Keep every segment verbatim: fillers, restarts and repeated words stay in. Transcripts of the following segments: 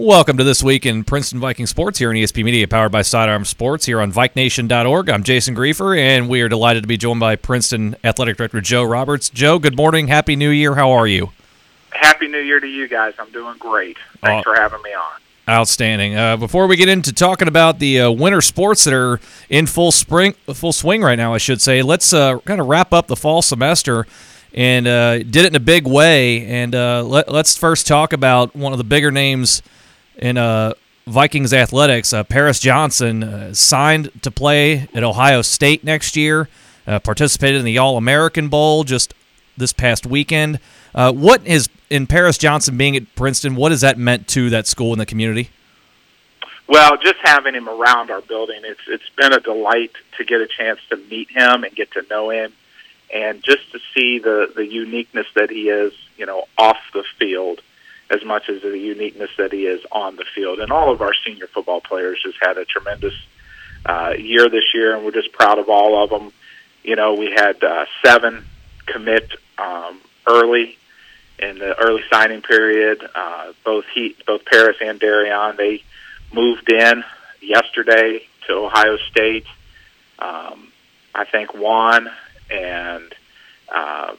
Welcome to This Week in Princeton Viking Sports here in E S P Media, powered by Sidearm Sports here on vikenation dot org. I'm Jason Grefer, and we are delighted to be joined by Princeton Athletic Director Joe Roberts. Joe, good morning. Happy New Year. How are you? Happy New Year to you guys. I'm doing great. Thanks uh, for having me on. Outstanding. Uh, before we get into talking about the uh, winter sports that are in full spring, full swing right now, I should say, let's uh, kind of wrap up the fall semester. And uh, did it in a big way. And uh, let, let's first talk about one of the bigger names in uh, Vikings athletics. uh, Paris Johnson uh, signed to play at Ohio State next year, uh, participated in the All-American Bowl just this past weekend. Uh, what is, in Paris Johnson being at Princeton, what has that meant to that school and the community? Well, just having him around our building, it's it's been a delight to get a chance to meet him and get to know him, and just to see the, the uniqueness that he is, you know, off the field, as much as the uniqueness that he is on the field. And all of our senior football players just had a tremendous uh, year this year, and we're just proud of all of them. You know, we had uh, seven commit um, early in the early signing period. Uh, both he, both Paris and Darion, they moved in yesterday to Ohio State. Um, I think Juan and uh,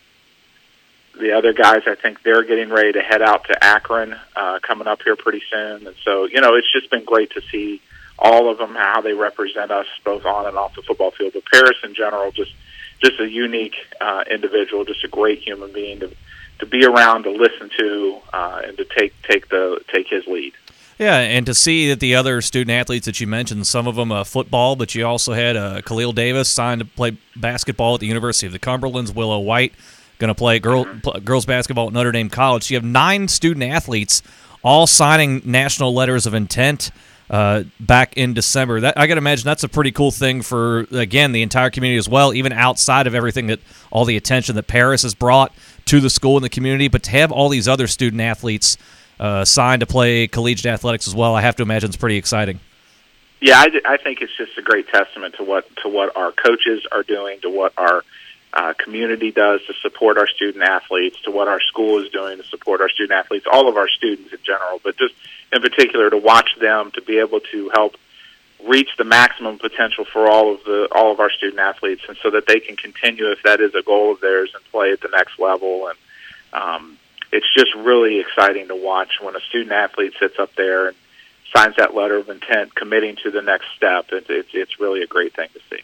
the other guys, I think they're getting ready to head out to Akron uh, coming up here pretty soon. And so, you know, it's just been great to see all of them, how they represent us both on and off the football field. But Paris in general, just just a unique uh, individual, just a great human being to to be around, to listen to, uh, and to take take the take his lead. Yeah, and to see that the other student athletes that you mentioned, some of them uh, football, but you also had uh, Khalil Davis signed to play basketball at the University of the Cumberlands, Willow White going to play girl, pl- girls basketball at Notre Dame College. So you have nine student athletes all signing national letters of intent uh, back in December. That, I got to imagine that's a pretty cool thing for, again, the entire community as well, even outside of everything that all the attention that Paris has brought to the school and the community, but to have all these other student athletes Uh, signed to play collegiate athletics as well, I have to imagine it's pretty exciting. Yeah, I, I think it's just a great testament to what to what our coaches are doing, to what our uh, community does to support our student athletes, to what our school is doing to support our student athletes, all of our students in general, but just in particular to watch them, to be able to help reach the maximum potential for all of the all of our student athletes, and so that they can continue, if that is a goal of theirs, and play at the next level. And um it's just really exciting to watch when a student athlete sits up there and signs that letter of intent, committing to the next step. It's it's, it's really a great thing to see.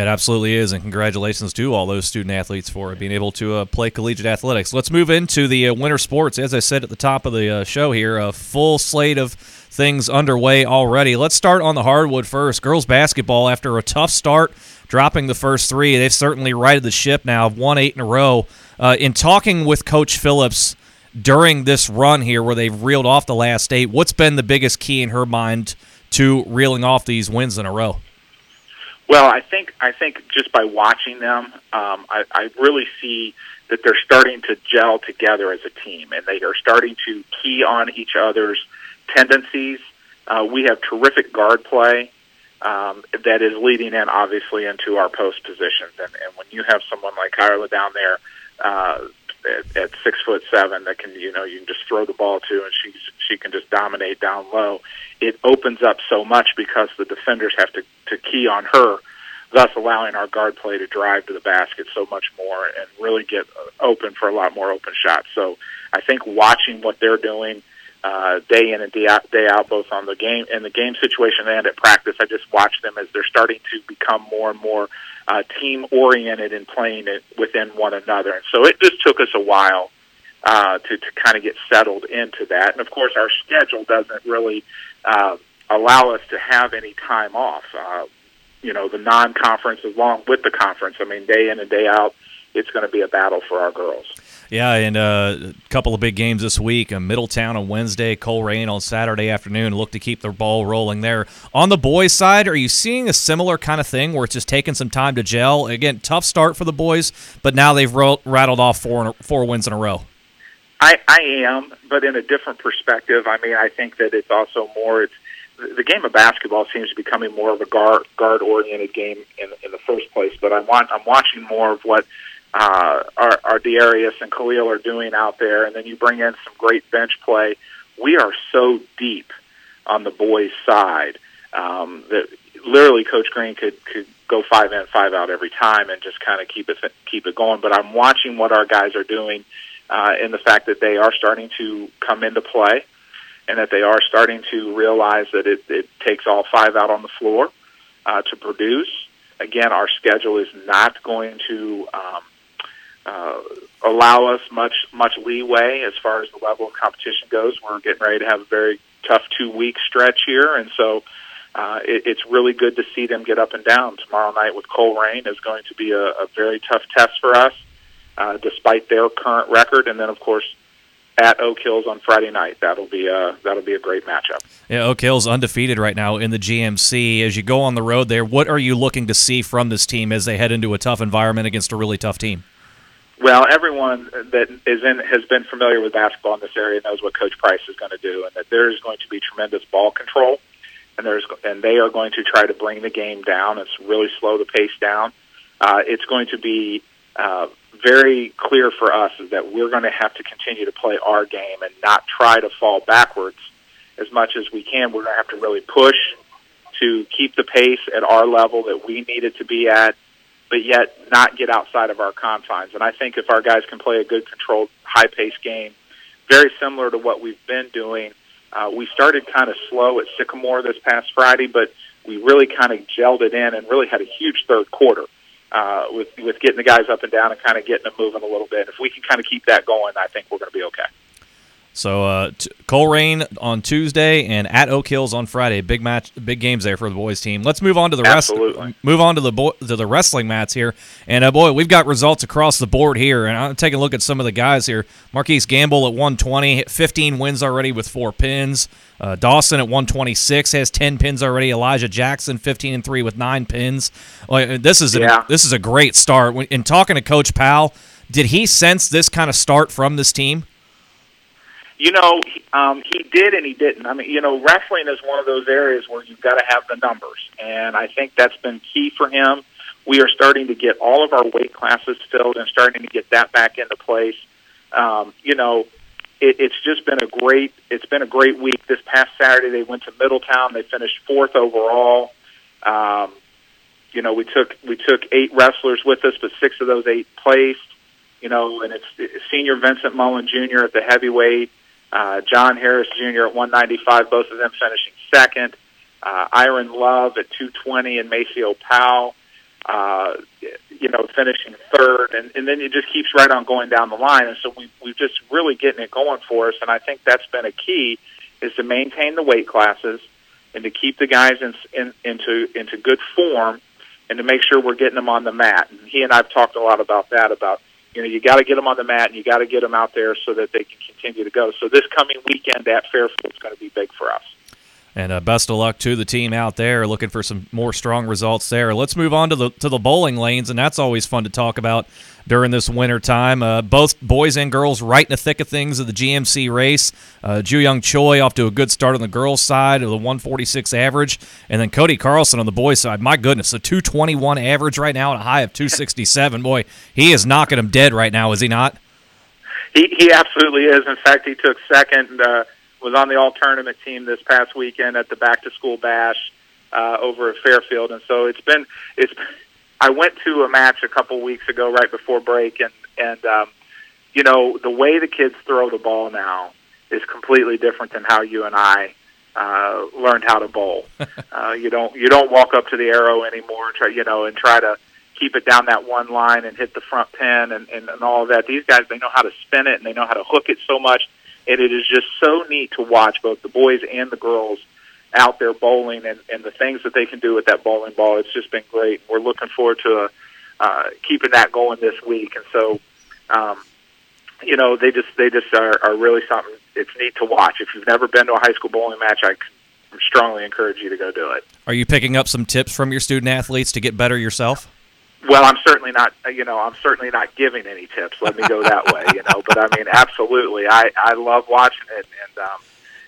It absolutely is, and congratulations to all those student athletes for being able to uh, play collegiate athletics. Let's move into the uh, winter sports. As I said at the top of the uh, show here, a full slate of things underway already. Let's start on the hardwood first. Girls basketball, after a tough start, dropping the first three, they've certainly righted the ship now, won eight in a row. Uh, in talking with Coach Phillips during this run here where they've reeled off the last eight, what's been the biggest key in her mind to reeling off these wins in a row? Well, I think I think just by watching them, um, I, I really see that they're starting to gel together as a team, and they are starting to key on each other's tendencies. Uh, we have terrific guard play um, that is leading in, obviously, into our post positions. And, and when you have someone like Kylo down there uh, at, at six foot seven, that can you know you can just throw the ball to, and she she can just dominate down low. It opens up so much because the defenders have to, to key on her, thus allowing our guard play to drive to the basket so much more and really get open for a lot more open shots. So I think watching what they're doing uh, day in and day out, day out, both on the game in the game situation and at practice, I just watch them as they're starting to become more and more uh, team-oriented and playing it within one another. And so it just took us a while Uh, to, to kind of get settled into that. And, of course, our schedule doesn't really uh, allow us to have any time off. Uh, you know, the non-conference along with the conference, I mean, day in and day out, it's going to be a battle for our girls. Yeah, and uh, a couple of big games this week, uh, Middletown on Wednesday, Colerain on Saturday afternoon. Look to keep their ball rolling there. On the boys' side, are you seeing a similar kind of thing where it's just taking some time to gel? Again, tough start for the boys, but now they've ro- rattled off four, four wins in a row. I, I am, but in a different perspective. I mean, I think that it's also more, it's, the game of basketball seems to be becoming more of a guard, guard-oriented game in, in the first place, but I want, I'm watching more of what uh, our, our Darius and Khalil are doing out there, and then you bring in some great bench play we are so deep on the boys' side um, that literally Coach Green could, could go five in, five out every time and just kind of keep it keep it going. But I'm watching what our guys are doing uh, and the fact that they are starting to come into play and that they are starting to realize that it, it takes all five out on the floor uh, to produce. Again, our schedule is not going to um, uh, allow us much much leeway as far as the level of competition goes. We're getting ready to have a very tough two-week stretch here, and so uh, it, it's really good to see them get up and down. Tomorrow night with Colerain is going to be a, a very tough test for us, uh, despite their current record, and then, of course, at Oak Hills on Friday night. That'll be a, that'll be a great matchup. Yeah, Oak Hills undefeated right now in the G M C. As you go on the road there, what are you looking to see from this team as they head into a tough environment against a really tough team? Well, everyone that is in has been familiar with basketball in this area knows what Coach Price is going to do, and that there is going to be tremendous ball control, and there's and they are going to try to bring the game down. It's really slow the pace down. Uh, it's going to be uh, very clear for us that we're going to have to continue to play our game and not try to fall backwards as much as we can. We're going to have to really push to keep the pace at our level that we need it to be at, but yet not get outside of our confines. And I think if our guys can play a good, controlled, high-paced game, very similar to what we've been doing, uh, we started kind of slow at Sycamore this past Friday, but we really kind of gelled it in and really had a huge third quarter uh, with, with getting the guys up and down and kind of getting them moving a little bit. If we can kind of keep that going, I think we're going to be okay. So uh, t- Colerain on Tuesday and at Oak Hills on Friday. Big match, big games there for the boys' team. Let's move on to the rest. Move on to the bo- to the wrestling mats here. And uh, boy, we've got results across the board here. And I'm taking a look at some of the guys here. Marquise Gamble at one twenty, fifteen wins already with four pins. Uh, Dawson at one twenty-six has ten pins already. Elijah Jackson fifteen and three with nine pins. Uh, this is a, yeah. this is a great start. When, in talking to Coach Powell, did he sense this kind of start from this team? You know, um, he did and he didn't. I mean, you know, wrestling is one of those areas where you've got to have the numbers, and I think that's been key for him. We are starting to get all of our weight classes filled and starting to get that back into place. Um, you know, it, it's just been a great. It's been a great week. This past Saturday, they went to Middletown. They finished fourth overall. Um, you know, we took we took eight wrestlers with us, but six of those eight placed. You know, and it's, it's senior Vincent Mullen Junior at the heavyweight. Uh, John Harris Junior at one ninety-five, both of them finishing second. Uh, Iron Love at two twenty and Maceo Powell, uh, you know, finishing third. And, and then it just keeps right on going down the line. And so we, we've just really getting it going for us. And I think that's been a key, is to maintain the weight classes and to keep the guys in, in, into into good form and to make sure we're getting them on the mat. And he and I have talked a lot about that, about You know, you got to get them on the mat, and you got to get them out there so that they can continue to go. So this coming weekend at Fairfield is going to be big for us. And uh, best of luck to the team out there, looking for some more strong results there. Let's move on to the to the bowling lanes, and that's always fun to talk about during this winter time. Uh, both boys and girls right in the thick of things of the G M C race. Uh, Ju Young Choi off to a good start on the girls' side with a one forty-six average, and then Cody Carlson on the boys' side. My goodness, a two twenty-one average right now and a high of two sixty-seven. Boy, he is knocking them dead right now, is he not? He he absolutely is. In fact, he took second. Uh, was on the all-tournament team this past weekend at the back-to-school bash uh, over at Fairfield. And so it's been – it's. I went to a match a couple weeks ago right before break, and, and um, you know, the way the kids throw the ball now is completely different than how you and I uh, learned how to bowl. uh, you don't you don't walk up to the arrow anymore, try, you know, and try to keep it down that one line and hit the front pin and, and, and all of that. These guys, they know how to spin it, and they know how to hook it so much. And it is just so neat to watch both the boys and the girls out there bowling and, and the things that they can do with that bowling ball. It's just been great. We're looking forward to uh, keeping that going this week. And so, um, you know, they just they just are, are really something. It's neat to watch. If you've never been to a high school bowling match, I strongly encourage you to go do it. Are you picking up some tips from your student athletes to get better yourself? Well, I'm certainly not, you know, I'm certainly not giving any tips. Let me go that way, you know. But, I mean, absolutely. I, I love watching it, and, um,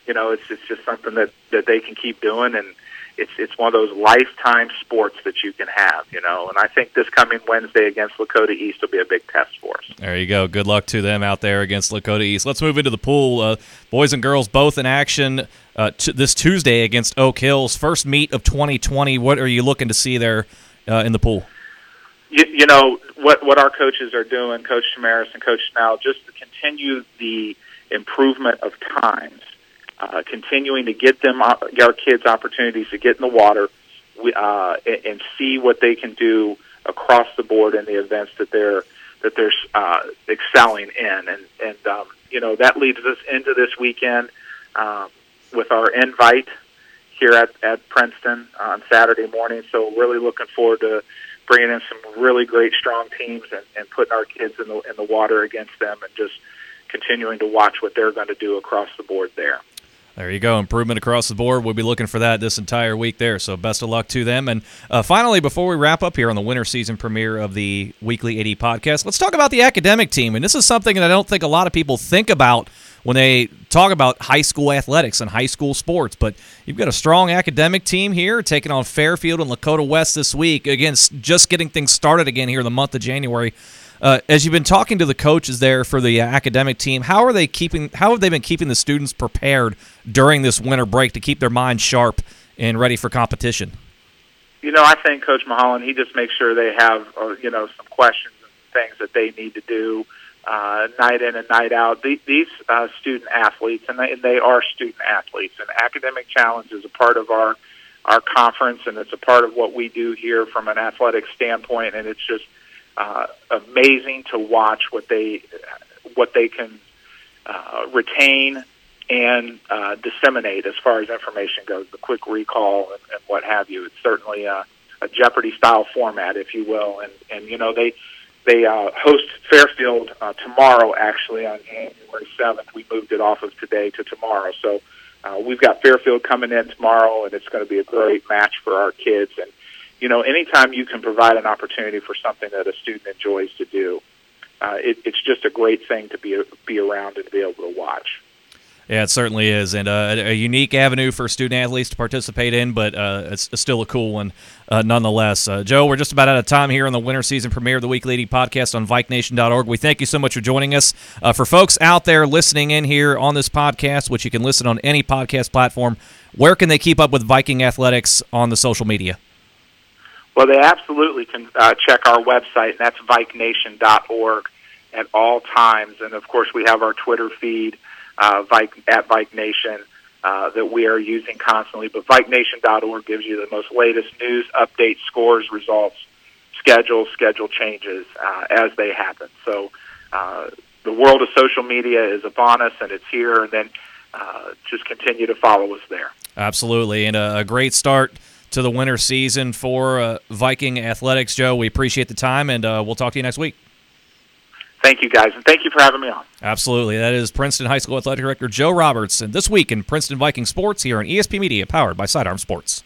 you know, it's it's just something that, that they can keep doing. And, it's it's one of those lifetime sports that you can have, you know. And I think this coming Wednesday against Lakota East will be a big test for us. There you go. Good luck to them out there against Lakota East. Let's move into the pool. Uh, boys and girls both in action uh, t- this Tuesday against Oak Hills. First meet of twenty twenty. What are you looking to see there uh, in the pool? You, you know, what, what our coaches are doing, Coach Chamaris and Coach Snell, just to continue the improvement of times. Uh, continuing to get them, our kids, opportunities to get in the water uh, and, and see what they can do across the board in the events that they're that they're uh, excelling in, and and um, you know that leads us into this weekend um, with our invite here at, at Princeton on Saturday morning. So really looking forward to bringing in some really great, strong teams and, and putting our kids in the in the water against them, and just continuing to watch what they're going to do across the board there. There you go, improvement across the board. We'll be looking for that this entire week there, so best of luck to them. And uh, finally, before we wrap up here on the winter season premiere of the Weekly A D Podcast, let's talk about the academic team. And this is something that I don't think a lot of people think about when they talk about high school athletics and high school sports. But you've got a strong academic team here taking on Fairfield and Lakota West this week. Again, just getting things started again here in the month of January. Uh, as you've been talking to the coaches there for the uh, academic team, how are they keeping? How have they been keeping the students prepared during this winter break to keep their minds sharp and ready for competition? You know, I think Coach Mullen, he just makes sure they have, uh, you know, some questions and things that they need to do uh, night in and night out. The, these uh, student athletes, and they, and they are student athletes, and academic challenge is a part of our our conference, and it's a part of what we do here from an athletic standpoint, and it's just. Uh, amazing to watch what they what they can uh, retain and uh, disseminate as far as information goes, the quick recall and, and what have you. It's certainly a, a Jeopardy-style format, if you will. And, and you know, they they uh, host Fairfield uh, tomorrow, actually, on January seventh. We moved it off of today to tomorrow. So uh, we've got Fairfield coming in tomorrow, and it's going to be a great match for our kids. And you know, anytime you can provide an opportunity for something that a student enjoys to do, uh, it, it's just a great thing to be be around and to be able to watch. Yeah, it certainly is, and uh, a unique avenue for student-athletes to participate in, but uh, it's still a cool one uh, nonetheless. Uh, Joe, we're just about out of time here on the winter season premiere of the Weekly A D Podcast on vike nation dot org. We thank you so much for joining us. Uh, for folks out there listening in here on this podcast, which you can listen on any podcast platform, where can they keep up with Viking Athletics on the social media? Well, they absolutely can uh, check our website, and that's vike nation dot org at all times. And, of course, we have our Twitter feed uh, Vike, at Vike Nation uh, that we are using constantly. But vike nation dot org gives you the most latest news, updates, scores, results, schedules, schedule changes uh, as they happen. So uh, the world of social media is upon us, and it's here. And then uh, just continue to follow us there. Absolutely, and a great start to the winter season for uh, Viking Athletics. Joe, we appreciate the time, and uh, we'll talk to you next week. Thank you, guys, and thank you for having me on. Absolutely. That is Princeton High School Athletic Director Joe Roberts, and this week in Princeton Viking Sports here on E S P Media, powered by Sidearm Sports.